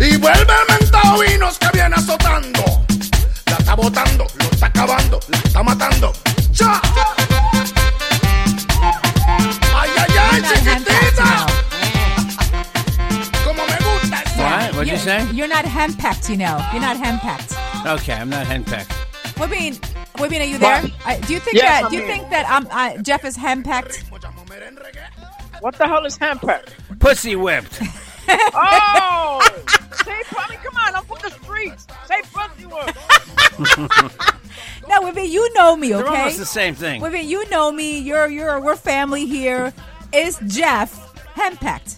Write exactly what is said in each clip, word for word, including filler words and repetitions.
Y vuelve el mentao vinos que viene azotando. La está botando, lo está acabando, la está matando. ¡Ya! ¡Ay, ay, ay, chiquitita! Como me gusta eso. What? What'd you, you say? You're not henpecked, you know. You're not henpecked. Okay, I'm not henpecked. What mean? What mean? Are you there? I, do you think yes, that? I'm do you think that I'm, uh, Jeff is henpecked? What the hell is henpecked? Pussy whipped. Oh! Say pussy, come on, I'm from the streets. Say pussy word. No, Wibby, you know me, okay? They're almost the same thing. Wibby, you know me. You're, you're, we're family here. Is Jeff henpecked?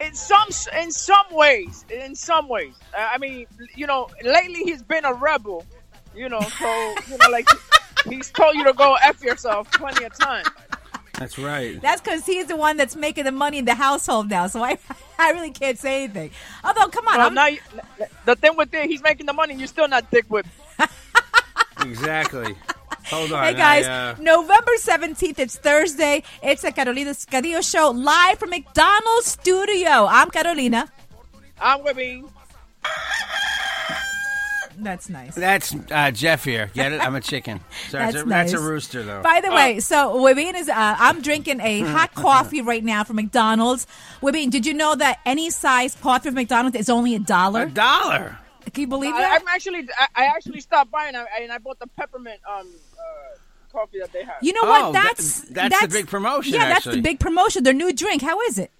In some, in some ways, in some ways. Uh, I mean, you know, lately he's been a rebel. You know, so you know, like he's told you to go F yourself plenty of times. That's right. That's because he's the one that's making the money in the household now, so I I really can't say anything. Although, come on. Well, now you, the thing with it, he's making the money, you're still not dick whipped. Exactly. Hold on. Hey, guys, I, uh... November seventeenth, it's Thursday. It's the Carolina Cadillo Show, live from McDonald's Studio. I'm Carolina. I'm Webby. That's nice. That's uh, Jeff here. Get it? I'm a chicken. Sorry, that's, a, nice. That's a rooster, though. By the uh, way, so Wibine is. Uh, I'm drinking a hot coffee right now from McDonald's. Wibine, did you know that any size coffee from McDonald's is only a dollar? A dollar. Can you believe that? I'm actually. I, I actually stopped by and I and I bought the peppermint. Um. Uh, coffee that they have. You know oh, what? That's, that, that's that's the big promotion. Yeah, actually. That's the big promotion. Their new drink. How is it?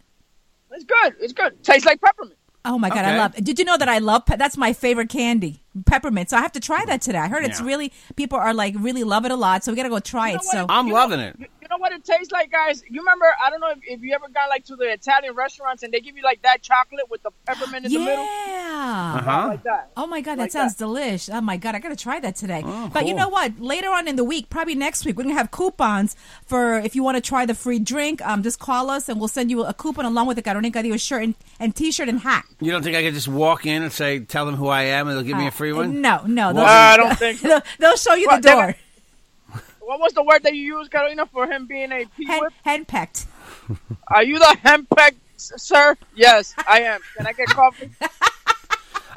It's good. It's good. Tastes like peppermint. Oh, my God, okay. I love it. Did you know that I love pe- That's my favorite candy, peppermint. So I have to try that today. I heard yeah. it's really, people are like, really love it a lot. So we got to go try you know it. What, so I'm loving know, it. You know what it tastes like, guys? You remember, I don't know if, if you ever got like to the Italian restaurants and they give you like that chocolate with the peppermint in yeah. the middle. Yeah. Uh-huh. Like that. Oh, my God, that like sounds that. delish. Oh, my God, I got to try that today. Oh, but cool. You know what? Later on in the week, probably next week, we're going to have coupons for if you want to try the free drink. Um, Just call us and we'll send you a coupon along with the Carolina Cadillo shirt and, and T-shirt and hat. You don't think I could just walk in and say, tell them who I am, and they'll give uh, me a free one? No, no. Well, I don't think so. they'll, they'll show you well, the door. That, what was the word that you used, Carolina, for him being a P-whip? Hen, henpecked. Are you the henpecked, sir? Yes, I am. Can I get coffee?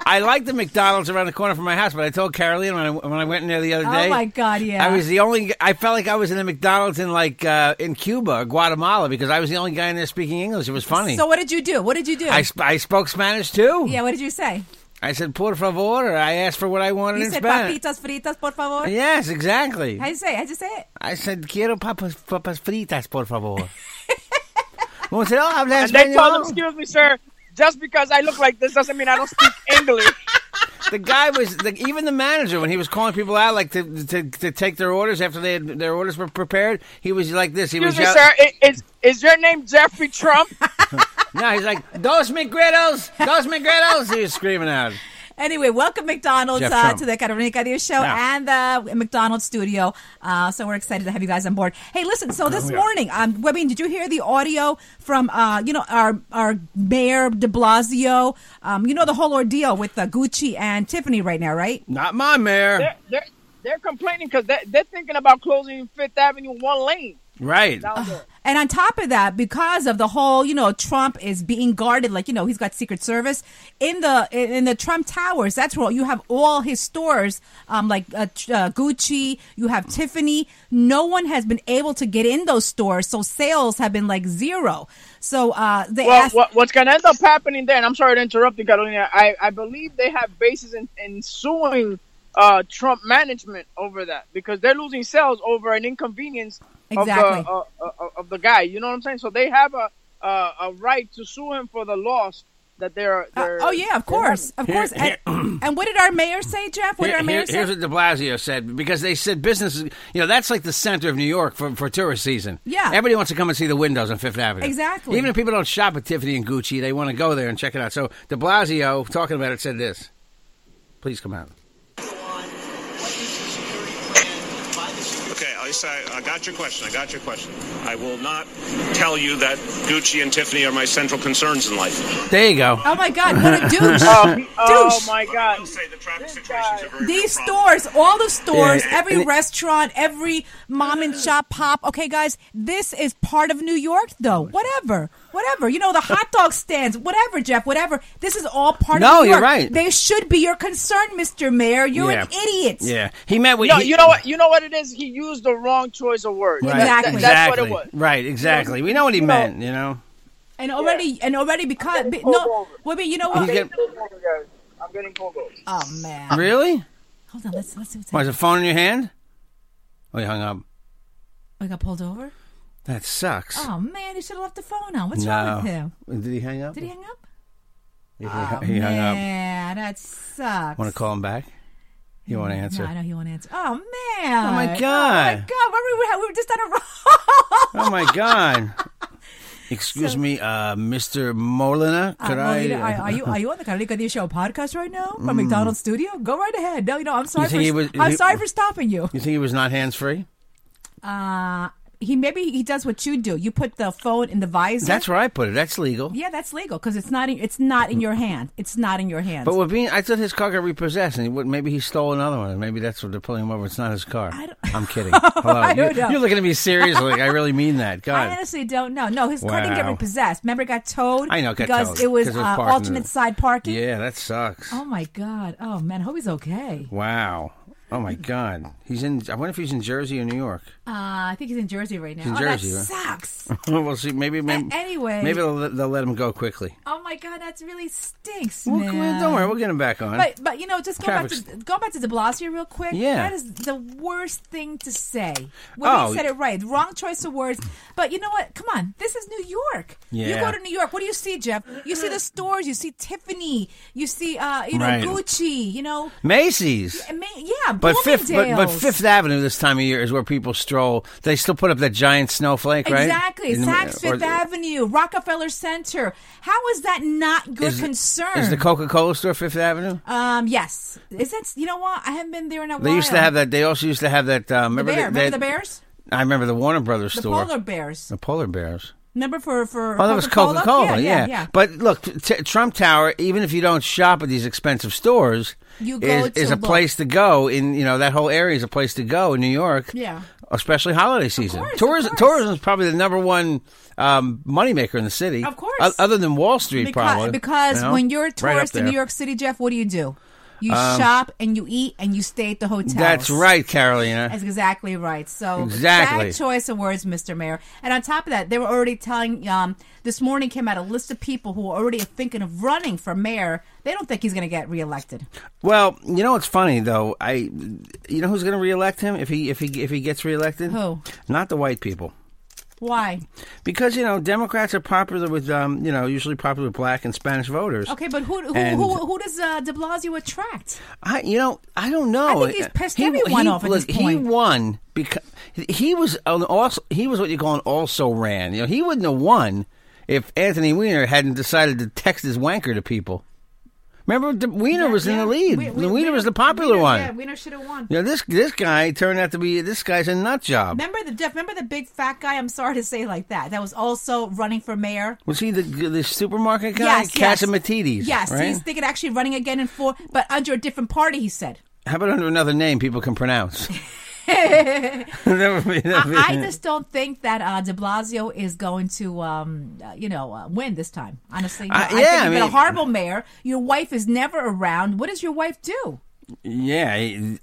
I like the McDonald's around the corner from my house, but I told Carolina when I, when I went in there the other day. Oh, my God, yeah. I was the only – I felt like I was in a McDonald's in, like, uh, in Cuba or Guatemala because I was the only guy in there speaking English. It was funny. So what did you do? What did you do? I, sp- I spoke Spanish, too. Yeah, what did you say? I said, por favor. I asked for what I wanted you in Spanish. You said, papitas fritas, por favor? Yes, exactly. How did you say it? How did you say it? I said, quiero papas, papas fritas, por favor. And they told him, excuse me, sir. Just because I look like this doesn't mean I don't speak English. The guy was, the, even the manager, when he was calling people out, like to to, to take their orders after they had, their orders were prepared, he was like this. He Excuse was me, sir, is, is your name Jeffrey Trump? No, he's like, dos migredos, dos migredos, he was screaming out. Anyway, welcome McDonald's uh, to the Carolina Cadillo Show yeah. and the McDonald's studio. Uh, so we're excited to have you guys on board. Hey, listen, so this oh, yeah. morning, um, Webby, did you hear the audio from, uh, you know, our our mayor, de Blasio? Um, you know the whole ordeal with uh, Gucci and Tiffany right now, right? Not my mayor. They're, they're, they're complaining because they're, they're thinking about closing Fifth Avenue one lane. Right. Uh, and on top of that, because of the whole, you know, Trump is being guarded, like, you know, he's got Secret Service in the in the Trump Towers. That's where you have all his stores, um, like uh, uh, Gucci, you have Tiffany. No one has been able to get in those stores. So sales have been like zero. So uh, they well, asked- what's going to end up happening there, and I'm sorry to interrupt you, Carolina, I, I believe they have bases in, in suing uh, Trump management over that because they're losing sales over an inconvenience. Exactly. Of, the, uh, uh, of the guy, you know what I'm saying? So they have a uh, a right to sue him for the loss that they're. they're uh, oh yeah, of course, of course. Here, and, here. and what did our mayor say, Jeff? What here, did our mayor here, say? Here's what de Blasio said, because they said business. You know, that's like the center of New York for, for tourist season. Yeah, everybody wants to come and see the windows on Fifth Avenue. Exactly. Even if people don't shop at Tiffany and Gucci, they want to go there and check it out. So de Blasio, talking about it, said this. Please come out. I got your question. I got your question. I will not tell you that Gucci and Tiffany are my central concerns in life. There you go. Oh, my God. What a douche. oh, douche. Oh, my God. I'll say the traffic situations are very These stores, all the stores, yeah. every it, restaurant, every mom and shop pop. Okay, guys, this is part of New York, though. Whatever. Whatever. You know, the hot dog stands. Whatever, Jeff. Whatever. This is all part no, of New York. No, you're right. They should be your concern, Mister Mayor. You're yeah. an idiot. Yeah. He meant what no, he, you know what? You know what it is? He used the wrong choice of words. Right. Exactly. That, that's exactly. what it was. Right, exactly. We know what he you meant, know. you know. And already yeah. and already because be, no well, you know what I'm getting pulled over, guys. I'm getting pulled over. Oh man. Really? Hold on, let's let's see what's happening. Why is the phone in your hand? Oh, you hung up. I got pulled over? That sucks. Oh man, he should have left the phone on. What's no. wrong with him? Did he hang up? Did he hang up? He, oh, he hung man, up. Man, that sucks. Want to call him back? He won't answer. No, I know he won't answer. Oh man! Oh my god! Oh my god! We were just on a roll. Oh my god! Excuse so, me, uh, Mister Molina. Could uh, Molina, I? Are you are you on the Carolina Cadillo Show podcast right now from mm. McDonald's studio? Go right ahead. No, you know I'm sorry. For, was, I'm he, sorry for stopping you. You think he was not hands free? Uh. He maybe he does what you do. You put the phone in the visor. That's where I put it. That's legal. Yeah, that's legal because it's not in, it's not in your hand. It's not in your hand. But with being, I thought his car got repossessed, and he would, maybe he stole another one. Maybe that's what they're pulling him over. It's not his car. I don't, I'm kidding. Hello, I don't you, know. You're looking at me seriously. Like, I really mean that. God. I honestly don't know. No, his wow. car didn't get repossessed. Remember, it got towed. I know, it got because towed, it was, it was uh, alternate side parking. Yeah, that sucks. Oh my god. Oh man, I hope he's okay. Wow. Oh my God, he's in. I wonder if he's in Jersey or New York. Uh, I think he's in Jersey right now. He's in oh, Jersey, that right? sucks. We'll see. Maybe, maybe a- anyway, maybe they'll, they'll let him go quickly. Oh my God, that really stinks, well, man. Don't worry, we'll get him back on. But, but you know, just go Traffic's... back to go back to de Blasio real quick. Yeah, that is the worst thing to say. Well, oh. he said it right. Wrong choice of words. But you know what? Come on, this is New York. Yeah. You go to New York. What do you see, Jeff? You see the stores. You see Tiffany. You see, uh, you know, right. Gucci. You know, Macy's. Yeah. yeah But Fifth, but, but Fifth Avenue this time of year is where people stroll. They still put up that giant snowflake, right? Exactly. Saks Fifth Avenue, Rockefeller Center. How is that not good is, concern? Is the Coca-Cola store Fifth Avenue? Um, yes. Is that? You know what? I haven't been there in a while. They used to have that. They also used to have that. Uh, remember the, bear. the, remember the Bears? I remember the Warner Brothers the store. The polar bears. The polar bears. Number for, for oh, Coca-Cola? That was Coca-Cola, yeah. yeah, yeah. yeah. But look, t- Trump Tower, even if you don't shop at these expensive stores, you go is, to is a look. place to go. In you know that whole area is a place to go in New York, yeah. especially holiday season. Of course, tourism, of tourism is probably the number one um, moneymaker in the city. Of course. O- other than Wall Street, because, probably. Because you know, when you're a tourist right in New York City, Jeff, what do you do? You um, shop and you eat and you stay at the hotel. That's right, Carolina. That's exactly right. So exactly. bad choice of words, Mister Mayor. And on top of that, they were already telling, um, this morning came out a list of people who are already thinking of running for mayor. They don't think he's going to get reelected. Well, you know what's funny, though? I, You know who's going to reelect him if he, if he, if he gets reelected? Who? Not the white people. Why? Because, you know, Democrats are popular with, um, you know, usually popular with black and Spanish voters. Okay, but who who and, who, who does uh, de Blasio attract? I, you know, I don't know. I think he's pissed he, everyone he, off at look, this point. He won because he was an also he was what you call an also ran. You know, he wouldn't have won if Anthony Weiner hadn't decided to text his wanker to people. Remember, Weiner yeah, was yeah. in the lead. We, we, Weiner we, was the popular Weiner, one. Yeah, Weiner should have won. Yeah, you know, this this guy turned out to be this guy's a nut job. Remember the Jeff? Remember the big fat guy? I'm sorry to say like that. That was also running for mayor. Was he the the supermarket guy? Yes, Catsimatidis. Yes, yes right? He's thinking actually running again in four, but under a different party. He said. How about under another name people can pronounce? never be, never be. I, I just don't think that uh, de Blasio is going to, um, uh, you know, uh, win this time. Honestly, no, uh, yeah, I think you've I mean, been a horrible mayor. Your wife is never around. What does your wife do? Yeah,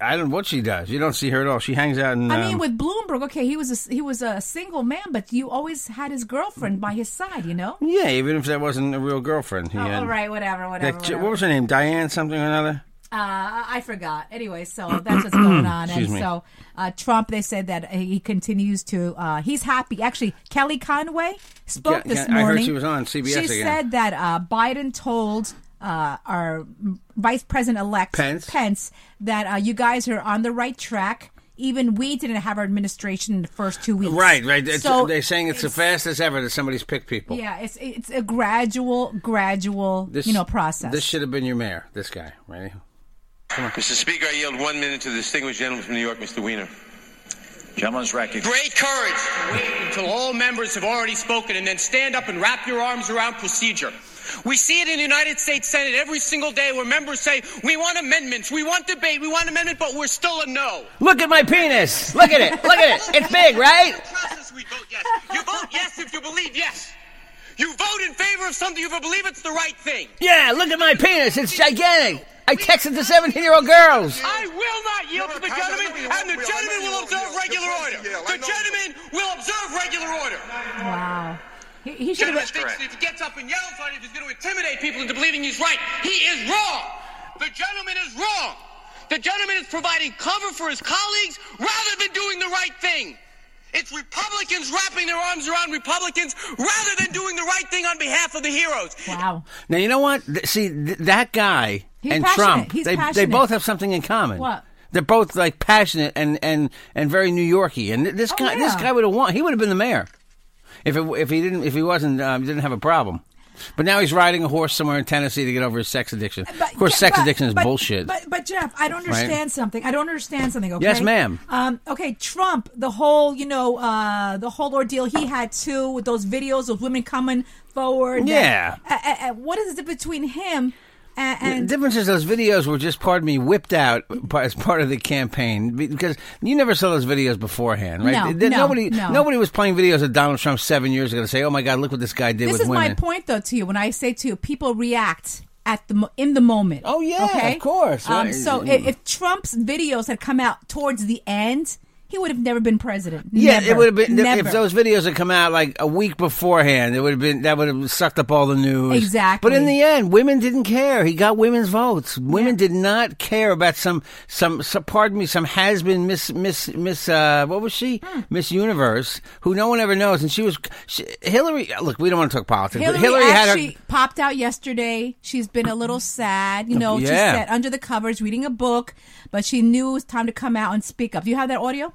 I don't know what she does. You don't see her at all. She hangs out in... I mean, um, with Bloomberg, okay, he was a, he was a single man, but you always had his girlfriend by his side, you know? Yeah, even if that wasn't a real girlfriend. He oh, had, all right, whatever, whatever, that, whatever. What was her name? Diane something or another? Uh, I forgot. Anyway, so that's what's going on. Excuse and me. so uh, Trump, they said that he continues to... Uh, he's happy. Actually, Kelly Conway spoke yeah, this morning. I heard she was on C B S she again. She said that uh, Biden told... Uh, our Vice President-elect Pence, Pence that uh, you guys are on the right track. Even we didn't have our administration in the first two weeks. Right, right. It's, so they're saying it's, it's the fastest ever that somebody's picked people. Yeah, it's it's a gradual, gradual, this, you know, process. This should have been your mayor, this guy, right? Come on. Mister Speaker, I yield one minute to the distinguished gentleman from New York, Mister Weiner. Gentleman's recognized. Great courage to wait until all members have already spoken and then stand up and wrap your arms around procedure. We see it in the United States Senate every single day where members say, we want amendments, we want debate, we want amendment, but we're still a no. Look at my penis. Look at it. Look at it. It's big, right? We vote yes. You vote yes if you believe yes. You vote in favor of something if you believe it's the right thing. Yeah, look at my penis. It's gigantic. I texted the seventeen-year-old girls. I will not yield to the gentleman, and the gentleman will observe regular order. The gentleman will observe regular order. Wow. He, he should have been. If he gets up and yells at him, he's going to intimidate people into believing he's right. He is wrong. The gentleman is wrong. The gentleman is providing cover for his colleagues rather than doing the right thing. It's Republicans wrapping their arms around Republicans rather than doing the right thing on behalf of the heroes. Wow. Now, you know what? See, th- that guy he's and passionate. Trump, he's they, passionate. They both have something in common. What? They're both, like, passionate and, and, and very New York-y. And this oh, guy, yeah. this guy would have won. He would have been the mayor. If it, if he didn't if he wasn't um, didn't have a problem, but now he's riding a horse somewhere in Tennessee to get over his sex addiction. But, of course, sex but, addiction is but, bullshit. But, but Jeff, I don't understand right? something. I don't understand something. Okay. Yes, ma'am. Um, okay, Trump. The whole you know uh, the whole ordeal he had too with those videos of women coming forward. Yeah. And, uh, uh, what is it between him? And, and the difference is those videos were just, pardon me, whipped out as part of the campaign because you never saw those videos beforehand, right? No, there, no, nobody, no. nobody was playing videos of Donald Trump seven years ago to say, oh, my God, look what this guy did this with women. This is my point, though, to you. When I say to you, people react at the in the moment. Oh, yeah, okay? Of course. Um, right. So if, if Trump's videos had come out towards the end... He would have never been president. Yeah, never. It would have been never. If those videos had come out like a week beforehand. It would have been that would have sucked up all the news. Exactly. But in the end, women didn't care. He got women's votes. Women yeah. did not care about some some, some pardon me some has been Miss Miss Miss uh, what was she hmm. Miss Universe who no one ever knows and she was she, Hillary. Look, we don't want to talk politics. Hillary, but Hillary actually had her... popped out yesterday. She's been a little sad. You know, yeah. she sat under the covers reading a book, but she knew it was time to come out and speak up. Do you have that audio?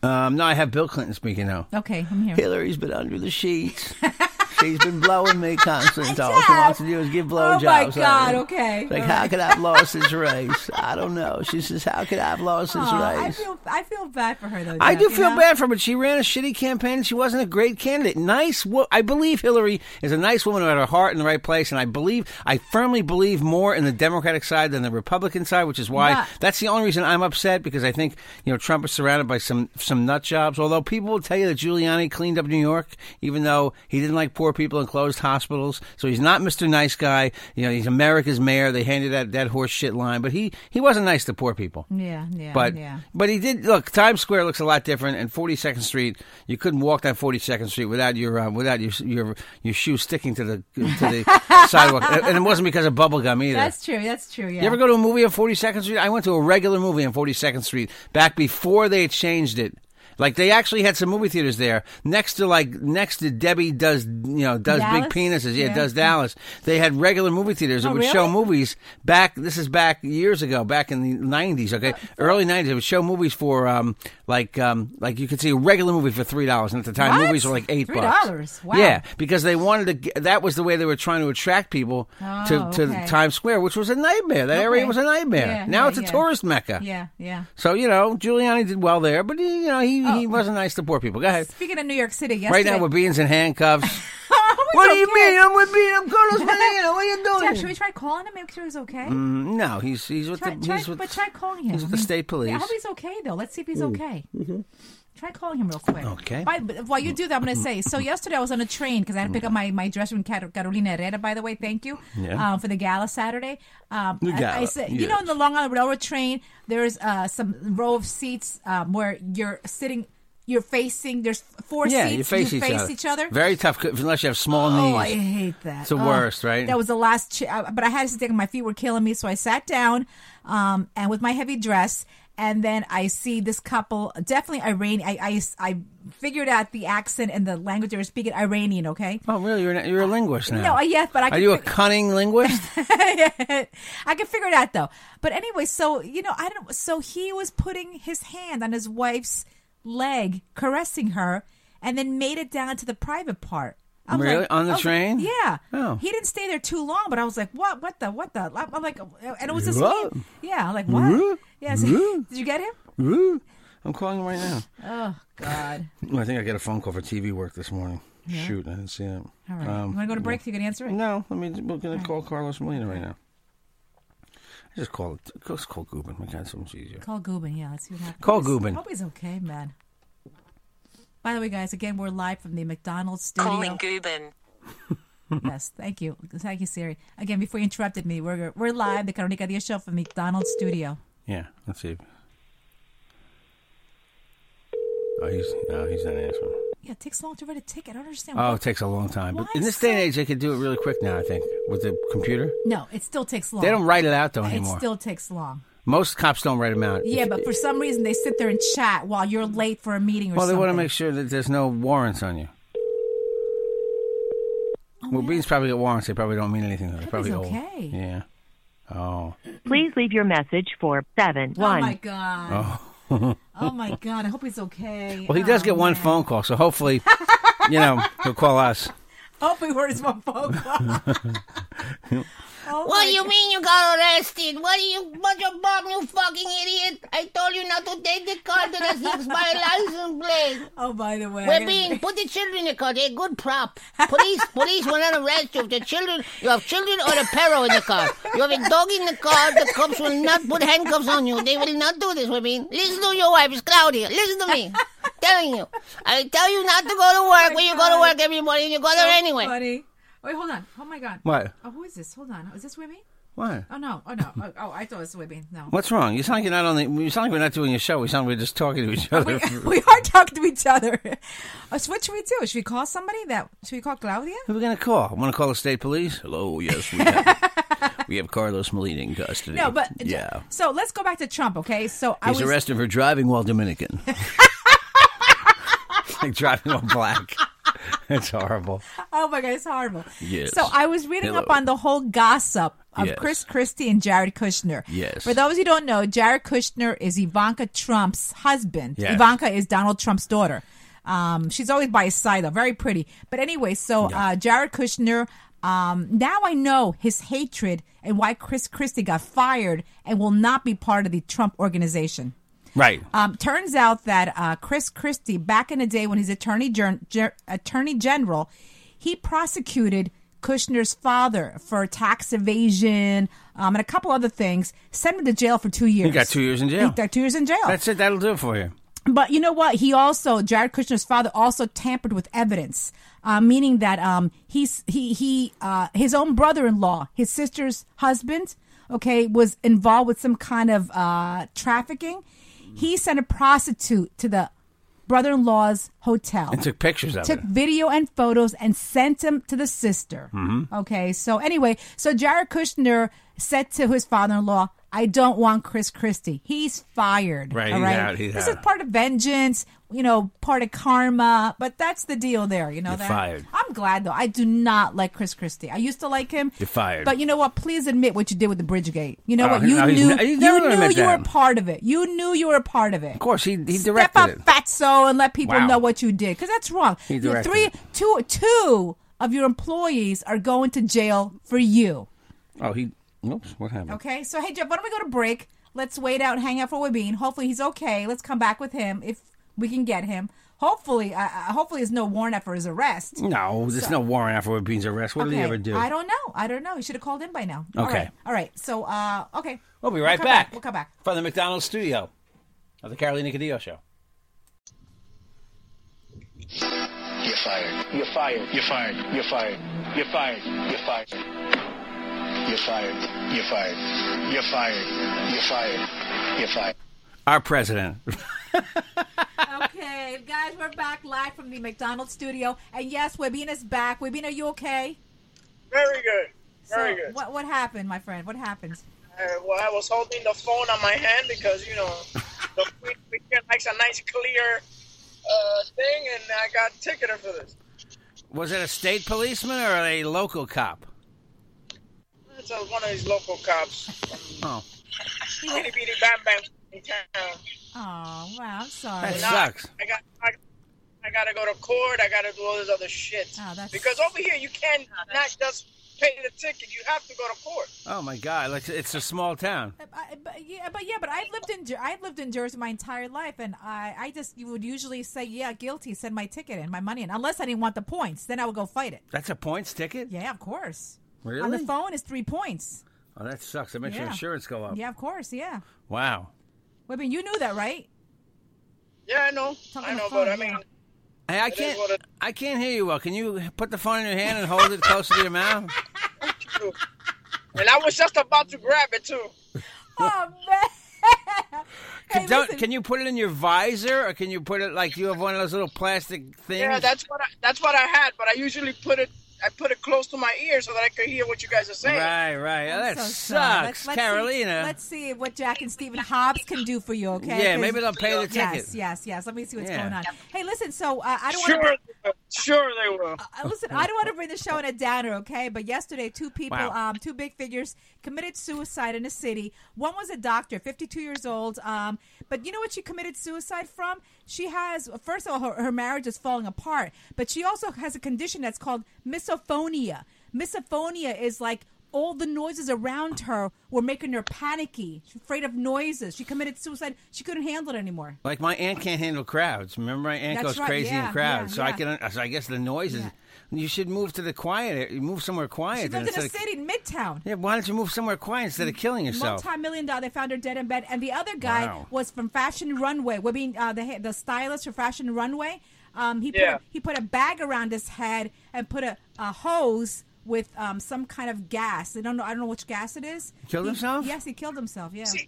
Um, no, I have Bill Clinton speaking now. Okay, I'm here. Hillary's been under the sheets. She's been blowing me constantly. All she wants to do is give blowjobs. Oh, my God, like, okay. Like, right. How could I have lost this race? I don't know. She says, how could I have lost this Aww, race? I feel, I feel bad for her, though. Jeff, I do feel know? bad for her, but she ran a shitty campaign and she wasn't a great candidate. Nice. Wo- I believe Hillary is a nice woman who had her heart in the right place, and I believe, I firmly believe more in the Democratic side than the Republican side, which is why Not. that's the only reason I'm upset, because I think, you know, Trump is surrounded by some, some nut jobs, although people will tell you that Giuliani cleaned up New York, even though he didn't like poor people in closed hospitals, so he's not Mister Nice Guy. You know, he's America's mayor. They handed that, that horse shit line, but he, he wasn't nice to poor people. Yeah, yeah, but, yeah. But he did, look, Times Square looks a lot different, and forty-second Street, you couldn't walk down forty-second Street without your uh, without your, your your shoe sticking to the to the sidewalk, and it wasn't because of bubble gum either. That's true, that's true, yeah. You ever go to a movie on forty-second Street? I went to a regular movie on forty-second Street back before they had changed it. Like, they actually had some movie theaters there next to, like, next to Debbie Does, you know, Does Dallas? Big Penises. Yeah, yeah, Does Dallas. They had regular movie theaters that oh, would really? show movies back, this is back years ago, back in the nineties, okay? Uh, Early nineties, it would show movies for, um, like, um, like you could see a regular movie for three dollars. And at the time, what? movies were like eight dollars. three dollars? Wow. Yeah, because they wanted to, get, that was the way they were trying to attract people oh, to, to okay. Times Square, which was a nightmare. That okay. area was a nightmare. Yeah, now yeah, it's a yeah. tourist mecca. Yeah, yeah. So, you know, Giuliani did well there, but, he, you know, he, He wasn't nice to poor people. Go ahead. Speaking of New York City, yesterday... Right now, we're beans in handcuffs. Oh What do you okay. mean? I'm with me. I'm Carlos Medina. What are you doing? Jeff, should we try calling him? Make sure he's okay. Mm, no, he's he's with try, the. Try, he's with, but try calling him. He's with the state police. Yeah, I hope he's okay though. Let's see if he's okay. Mm-hmm. Try calling him real quick. Okay. By, while you do that, I'm going to say, so yesterday I was on a train because I had to pick up my, my dresser from Carolina Herrera, by the way. Thank you. Yeah. Um, for the gala Saturday. Um, the gala. I, I said, yes. You know, in the Long Island Railroad train, there's uh, some row of seats um, where you're sitting... You're facing, there's four yeah, seats, you face, you each, face other. each other. Very tough, unless you have small oh, knees. Oh, I hate that. It's the oh, worst, right? That was the last, ch- but I had to think my feet were killing me, so I sat down um, and with my heavy dress, and then I see this couple, definitely Iranian, I, I, I figured out the accent and the language they were speaking, Iranian, okay? Oh, really? You're, you're a linguist now. No, yes, but I can Are you fig- a cunning linguist? I can figure it out, though. But anyway, so, you know, I don't, so he was putting his hand on his wife's leg, caressing her, and then made it down to the private part. I'm really? Like, on the train? Like, yeah. Oh. He didn't stay there too long, but I was like, what? What the? What the? I'm like, and it was this name. Yeah. I'm like, what? Woo? Yeah. So, did you get him? Woo? I'm calling him right now. Oh, God. I think I got a phone call for T V work this morning. Yeah. Shoot, I didn't see that. All right. Um, you want to go to break yeah. so you can answer it? No. I mean, we're going to call right. Carlos Molina right now. Just call it. Just call Gubin. We got something easier. Call Gubin. Yeah, let's see what happens. Call Gubin. Hope he's okay, man. By the way, guys, again, we're live from the McDonald's studio. Calling Gubin. Yes, thank you, thank you, Siri. Again, before you interrupted me, we're we're live the Carolina Cadillo show from McDonald's studio. Yeah, let's see. Oh, he's no, he's not answering. Yeah, it takes long to write a ticket. I don't understand. Oh, what? It takes a long time. Why but in this day and age, they can do it really quick now, I think, with the computer. No, it still takes long. They don't write it out, though, anymore. It still takes long. Most cops don't write them out. Yeah, if, but for some reason, they sit there and chat while you're late for a meeting or well, something. Well, they want to make sure that there's no warrants on you. Oh, well, yeah. Beans probably got warrants. They probably don't mean anything, though. They're probably okay. Old. Yeah. Oh. Please leave your message for seven one. Oh, my God. Oh. Oh, my God. I hope he's okay. Well, he does oh, get one man. phone call, so hopefully, you know, he'll call us. Hopefully, where's my phone call? oh what do you God. mean you got arrested? What do you, bunch of bomb, you fucking idiot? I told you not to take the car to the six by license plate. Oh, by the way. We're being, be... put the children in the car. They're a good prop. Police, police will not arrest you. If the children, you have children or the perro in the car. You have a dog in the car. The cops will not put handcuffs on you. They will not do this, we're being. Listen to your wife. It's Claudia. Listen to me. Telling you. I tell you not to go to work. Oh when you God. go to work every morning, you go there oh, anyway. Funny. Wait, hold on. Oh, my God. What? Oh, who is this? Hold on. Is this Wibby? What? Oh, no. Oh, no. Oh, oh I thought it was Wibby. No. What's wrong? You sound like, you're not on the, you sound like we're not doing your show. We sound like we're just talking to each other. we, we are talking to each other. Uh, so what should we do? Should we call somebody? That Should we call Claudia? Who are we going to call? Want to call the state police? Hello, yes, we have. We have Carlos Molina in custody. No, but... Yeah. So let's go back to Trump, okay? So He's I was... arrested for driving while Dominican. Like driving on black. It's horrible. Oh, my God, it's horrible. Yes. So I was reading Hello. up on the whole gossip of yes. Chris Christie and Jared Kushner. Yes. For those who don't know, Jared Kushner is Ivanka Trump's husband. Yes. Ivanka is Donald Trump's daughter. Um, she's always by his side, though. Very pretty. But anyway, so yeah. uh, Jared Kushner, um, now I know his hatred and why Chris Christie got fired and will not be part of the Trump organization. Right. Um, turns out that uh, Chris Christie, back in the day when he's attorney ger- ger- attorney general, he prosecuted Kushner's father for tax evasion um, and a couple other things. Sent him to jail for two years. He got two years in jail. He got two years in jail. That's it. That'll do it for you. But you know what? He also, Jared Kushner's father, also tampered with evidence, uh, meaning that um, he's he he uh, his own brother-in-law, his sister's husband, okay, was involved with some kind of uh, trafficking. He sent a prostitute to the brother-in-law's hotel. And took pictures of took it. Took video and photos and sent them to the sister. Mm-hmm. Okay, so anyway, so Jared Kushner said to his father-in-law, I don't want Chris Christie. He's fired. Right, all right? He's out, he's this out. Is part of vengeance, you know, part of karma, but that's the deal there. You know You're that? Fired. I'm glad, though. I do not like Chris Christie. I used to like him. You're fired. But you know what? Please admit what you did with the Bridgegate. You know oh, what? You no, knew, not, you, knew you were part of it. You knew you were a part of it. Of course, he, he directed it. Step up, it. fatso, and let people wow. know what you did, because that's wrong. He directed three, two, two of your employees are going to jail for you. Oh, he... Oops, what happened? Okay, so hey, Jeff, why don't we go to break? Let's wait out and hang out for Wabine. Hopefully he's okay. Let's come back with him if We can get him. Hopefully, uh, hopefully there's no warrant out for his arrest. No, there's so, no warrant out for Bean's arrest. What okay. did he ever do? I don't know. I don't know. He should have called in by now. Okay. All right. All right. So, uh, okay. We'll be right we'll back. back. We'll come back. From the McDonald's studio of the Carolina Cadillo Show. You're fired. You're fired. You're fired. You're fired. You're fired. You're fired. You're fired. You're fired. You're fired. You're fired. You're fired. Our president. Okay, guys, we're back live from the McDonald's studio. And yes, Webina's back. Webina, are you okay? Very good. Very so good. What what happened, my friend? What happened? Uh, well, I was holding the phone on my hand because, you know, the we get like a nice clear uh, thing, and I got ticketed for this. Was it a state policeman or a local cop? It's a, one of these local cops. Oh. Itty bitty bam bam. Oh, wow, I'm sorry. That sucks. I, I, got, I, I gotta go to court. I gotta do all this other shit. Oh, that's... Because over here, you can't not just pay the ticket. You have to go to court. Oh, my God. Like, it's a small town. But, but, yeah, but, yeah, but I've lived in I've lived in Jersey my entire life, and I, I just you would usually say, yeah, guilty, send my ticket and my money in, unless I didn't want the points. Then I would go fight it. That's a points ticket? Yeah, of course. Really? On the phone, it's three points. Oh, that sucks. It makes yeah. your insurance go up. Yeah, of course, yeah. Wow. Well, I mean, you knew that, right? Yeah, I know. Talking I know, phone, but I mean... Hey, I can't it... I can't hear you well. Can you put the phone in your hand and hold it close to your mouth? And I was just about to grab it, too. Oh, man. Hey, Don't, can you put it in your visor, or can you put it like you have one of those little plastic things? Yeah, that's what I, that's what I had, but I usually put it... I put it close to my ear so that I could hear what you guys are saying. Right, right. Oh, that so sucks, let's, let's Carolina. See, let's see what Jack and Stephen Hobbs can do for you, okay? Yeah, maybe they'll pay the ticket. Yes, yes, yes. Let me see what's yeah. going on. Hey, listen, so uh, I don't sure, want to... Sure they will. Uh, listen, I don't want to bring the show in a downer, okay? But yesterday, two people, wow. um, two big figures, committed suicide in a city. One was a doctor, fifty-two years old. Um, but you know what she committed suicide from? She has, first of all, her, her marriage is falling apart. But she also has a condition that's called misophonia. Misophonia is like all the noises around her were making her panicky. She's afraid of noises. She committed suicide. She couldn't handle it anymore. Like my aunt can't handle crowds. Remember, my aunt That's goes right. crazy yeah, in crowds. Yeah, so yeah. I can. So I guess the noises. Yeah. You should move to the quiet. You move somewhere quiet. She lived in a city, in Midtown. Yeah, why don't you move somewhere quiet instead of killing yourself? Multi-million dollar. They found her dead in bed. And the other guy wow. was from Fashion Runway. We're being uh, the the stylist for Fashion Runway. Um, he yeah. put a, he put a bag around his head and put a, a hose with um, some kind of gas. I don't know. I don't know which gas it is. Killed he, himself? Yes, he killed himself. Yeah. See,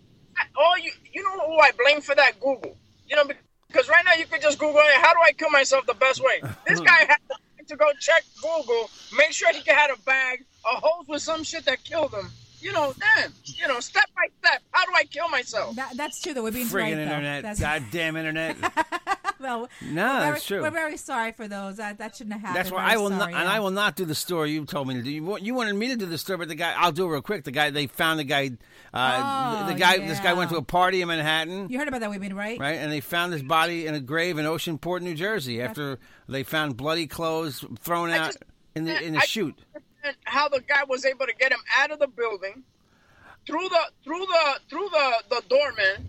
oh, you you know who I blame for that? Google. You know, because right now you could just Google it. How do I kill myself the best way? This guy had to go check Google, make sure he had a bag, a hose with some shit that killed him. You know, then, you know, step by step, how do I kill myself? That, that's true, though. We're being friggin' internet. That's... Goddamn internet. well, no, that's true. We're very sorry for those. That, that shouldn't have happened. That's why I will sorry, not, yeah. and I will not do the story you told me to do. You, you wanted me to do the story, but the guy, I'll do it real quick. The guy, they found the guy. Uh, oh, the guy, yeah. This guy went to a party in Manhattan. You heard about that, Webina, right? Right, and they found his body in a grave in Oceanport, New Jersey, after that's... they found bloody clothes thrown out just, in the in the I, chute. And how the guy was able to get him out of the building through the through the through the, the doorman.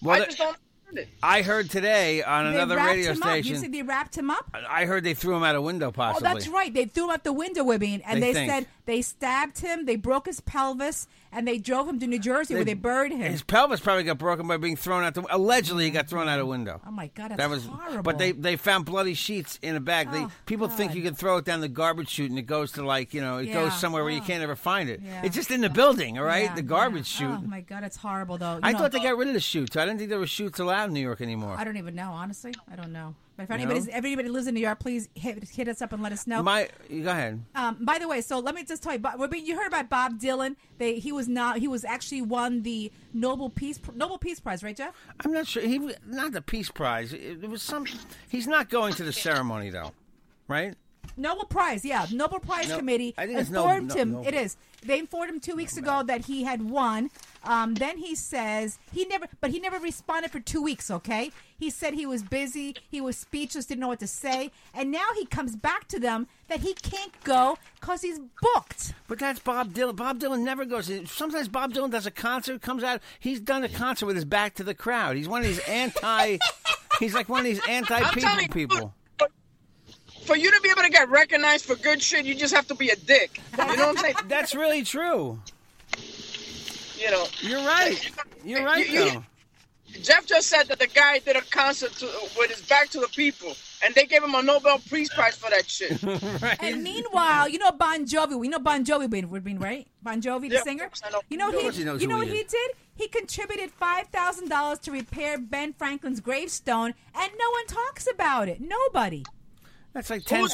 Well, I just don't understand it. I heard today on they another radio station. You see, they wrapped him up. I heard they threw him out a window. Possibly. Oh, that's right. They threw him out the window, Webina, and they, they said they stabbed him. They broke his pelvis, and they drove him to New Jersey, they, where they buried him. His pelvis probably got broken by being thrown out. The, allegedly, he got thrown out a window. Oh my God, that's that was horrible. But they, they found bloody sheets in a bag. Oh, they, people God. think you can throw it down the garbage chute and it goes to like you know it yeah. goes somewhere oh. where you can't ever find it. Yeah. It's just in the building, all right? Yeah, the garbage yeah. chute. Oh my God, it's horrible though. You I know, thought they got rid of the chutes. I didn't think there were chutes allowed in New York anymore. I don't even know, honestly. I don't know. But if anybody, no. everybody lives in New York, please hit, hit us up and let us know. My, go ahead. Um, by the way, so let me just tell you, Bob, you heard about Bob Dylan. They, he was not, he was actually won the Nobel Peace Nobel Peace Prize, right, Jeff? I'm not sure. He not the Peace Prize. It, it was some. He's not going to the ceremony though, right? Nobel Prize, yeah. Nobel Prize no, Committee informed no, no, him. No, no. It is. They informed him two weeks no, ago that he had won. Um, then he says he never, but he never responded for two weeks. Okay, he said he was busy, he was speechless, didn't know what to say, and now he comes back to them that he can't go because he's booked. But that's Bob Dylan. Bob Dylan never goes. Sometimes Bob Dylan does a concert, comes out, he's done a concert with his back to the crowd. He's one of these anti. He's like one of these anti-people people. For you to be able to get recognized for good shit, you just have to be a dick. You know what I'm saying? That's really true. You know. You're right. You're right, you, though. You, Jeff just said that the guy did a concert to, with his back to the people, and they gave him a Nobel Prize Prize for that shit. Right. And meanwhile, you know Bon Jovi. We know Bon Jovi would be right. Bon Jovi, the yeah, singer. You know he, he you know what he did? He contributed five thousand dollars to repair Ben Franklin's gravestone, and no one talks about it. Nobody. That's like ten.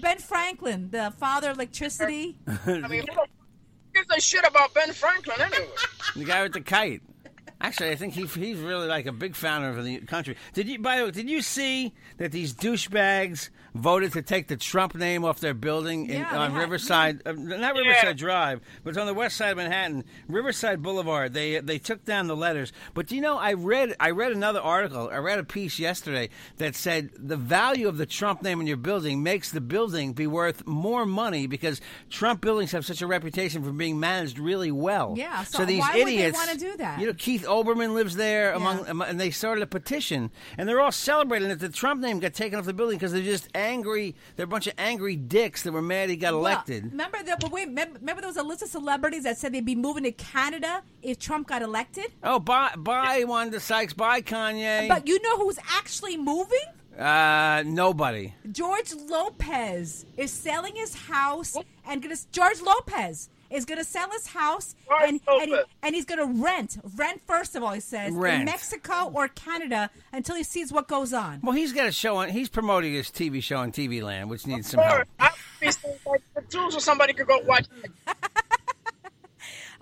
Ben Franklin, the father of electricity. I mean, who gives a shit about Ben Franklin anyway? The guy with the kite. Actually, I think he he's really like a big founder of the country. Did you, by the way, did you see that these douchebags voted to take the Trump name off their building in, yeah, on Riverside, uh, not Riverside yeah. Drive, but it's on the west side of Manhattan, Riverside Boulevard. They they took down the letters. But do you know, I read I read another article, I read a piece yesterday that said the value of the Trump name in your building makes the building be worth more money because Trump buildings have such a reputation for being managed really well. Yeah, so, so these why idiots, would they want to do that? You know, Keith Olbermann lives there, yeah. among, among, and they started a petition, and they're all celebrating that the Trump name got taken off the building because they're just angry. They're a bunch of angry dicks that were mad he got well, elected. Remember, the, wait, remember there was a list of celebrities that said they'd be moving to Canada if Trump got elected? Oh, bye, bye Wanda Sykes, bye Kanye. But you know who's actually moving? Uh, nobody. George Lopez is selling his house what? and gonna, George Lopez. is going to sell his house, and, and, he, and he's going to rent. Rent, first of all, he says, rent. in Mexico or Canada until he sees what goes on. Well, he's got a show on. He's promoting his T V show on T V Land, which needs some help. I'd be so so somebody could go watch it.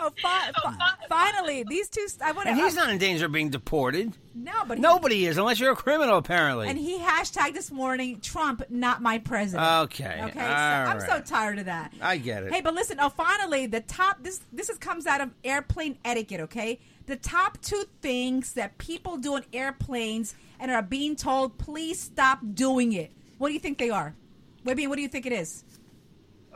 Oh, fi- fi- finally, these two. I wanna, and he's not in danger of being deported. No, but he, nobody is, unless you're a criminal, apparently. And he hashtagged this morning, Trump, not my president. Okay, okay. So right. I'm so tired of that. I get it. Hey, but listen. Oh, finally, the top. This this is, comes out of airplane etiquette. Okay, the top two things that people do on airplanes and are being told, please stop doing it. What do you think they are? Webby, what do you think it is?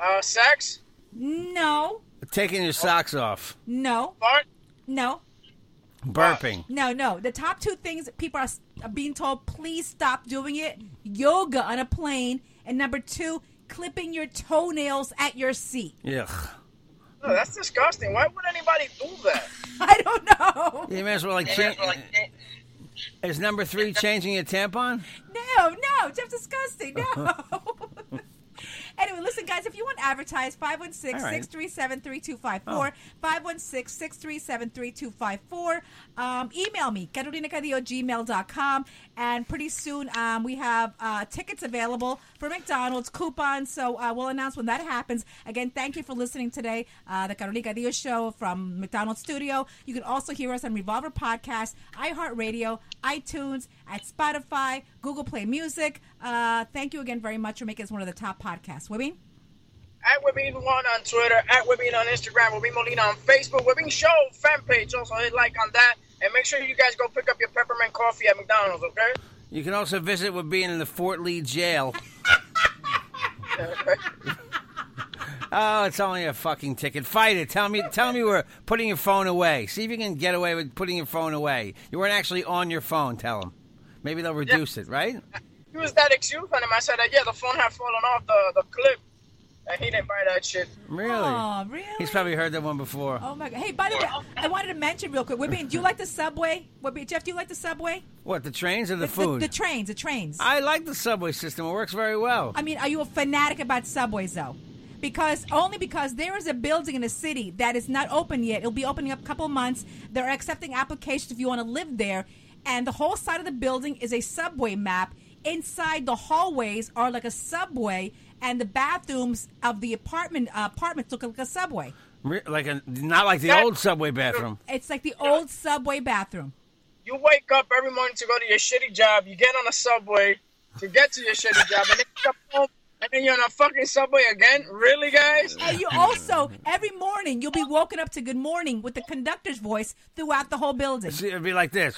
Uh, sex? No. Taking your socks off. No. Fart? No. Burping. No, no. The top two things people are being told, please stop doing it. Yoga on a plane. And number two, clipping your toenails at your seat. Ugh. Oh, that's disgusting. Why would anybody do that? I don't know. You may as well like change. Is number three changing your tampon? No, no. That's disgusting. No. Anyway, listen, guys, if you want to advertise, five one six, six three seven, three two five four, five one six, six three seven, three two five four. Um, email me, carolina cadillo at gmail dot com, and pretty soon um, we have uh, tickets available for McDonald's, coupons, so uh, we'll announce when that happens. Again, thank you for listening today, uh, the Carolina Cadillo Show from McDonald's Studio. You can also hear us on Revolver Podcast, iHeartRadio, iTunes, at Spotify, Google Play Music. Uh, thank you again very much for making us one of the top podcasts. Webby? At Webby one on Twitter, at Webby on Instagram, Webby Molina on Facebook, Webby Show fan page. Also hit like on that. And make sure you guys go pick up your peppermint coffee at McDonald's, okay? You can also visit with being in the Fort Lee jail. Oh, it's only a fucking ticket. Fight it. Tell me tell me we're putting your phone away. See if you can get away with putting your phone away. You weren't actually on your phone, tell them. Maybe they'll reduce yeah. it, right? He was that excuse on him. I said, that, yeah, the phone had fallen off the, the clip. And he didn't buy that shit. Really? Oh, really? He's probably heard that one before. Oh, my God. Hey, by the way, I wanted to mention real quick. Webby, do you like the subway? Webby, Jeff, do you like the subway? What, the trains or the, the food? The, the trains, the trains. I like the subway system. It works very well. I mean, are you a fanatic about subways, though? Because only because there is a building in the city that is not open yet. It'll be opening up a couple months. They're accepting applications if you want to live there. And the whole side of the building is a subway map. Inside the hallways are like a subway, and the bathrooms of the apartment uh, apartments look like a subway. Like a, not like the that, old subway bathroom. It's like the old subway bathroom. You wake up every morning to go to your shitty job. You get on a subway to get to your shitty job, and then you come home. And then you're on a fucking subway again? Really, guys? And you also, every morning, you'll be woken up to good morning with the conductor's voice throughout the whole building. It'll be like this.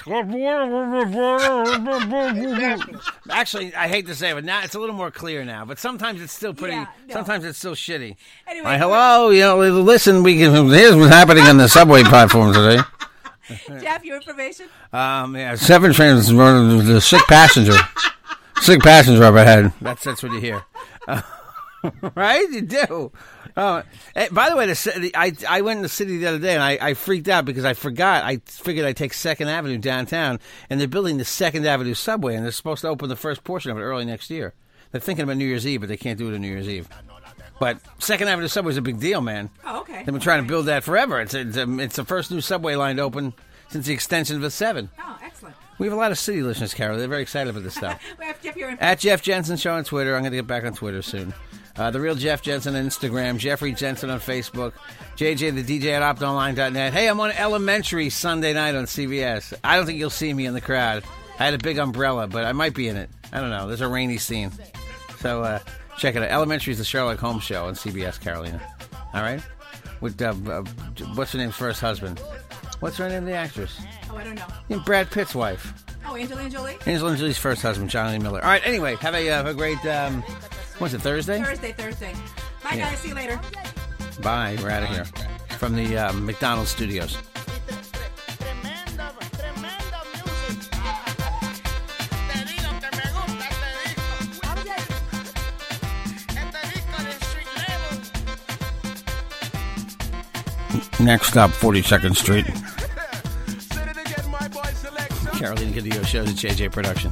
Actually, I hate to say it, but now it's a little more clear now. But sometimes it's still pretty, yeah, no. sometimes it's still shitty. Anyway, like, hello, you know, listen, we can, here's what's happening on the subway platform today. Jeff, your information? Um, yeah, seven trains running with a sick passenger. Sick passenger up ahead. That's that's what you hear, uh, right? You do. Uh, hey, by the way, the, I I went in the city the other day and I, I freaked out because I forgot. I figured I'd take Second Avenue downtown, and they're building the Second Avenue subway, and they're supposed to open the first portion of it early next year. They're thinking about New Year's Eve, but they can't do it on New Year's Eve. But Second Avenue subway is a big deal, man. Oh, okay. They've been trying to build that forever. It's a, it's, a, it's the first new subway line to open since the extension of the Seven. Oh, excellent. We have a lot of city listeners, Carol. They're very excited about this stuff. We have Jeff, your at Jeff Jensen Show on Twitter. I'm going to get back on Twitter soon. Uh, the Real Jeff Jensen on Instagram. Jeffrey Jensen on Facebook. J J the D J at opt online dot net. Hey, I'm on Elementary Sunday night on C B S. I don't think you'll see me in the crowd. I had a big umbrella, but I might be in it. I don't know. There's a rainy scene. So uh, check it out. Elementary is the Sherlock Holmes show on C B S, Carolina. All right? With uh, uh, what's her name's first husband? What's her name, the actress? Oh, I don't know. And Brad Pitt's wife. Oh, Angelina Jolie? Angelina Jolie's first husband, Johnny Miller. All right, anyway, have a, uh, have a great, um, what's it, Thursday? Thursday, Thursday. Bye, yeah. Guys. See you later. Bye. We're out of here. From the uh, McDonald's studios. Next up, forty-second street. Carolina Cadillo shows at J J Production.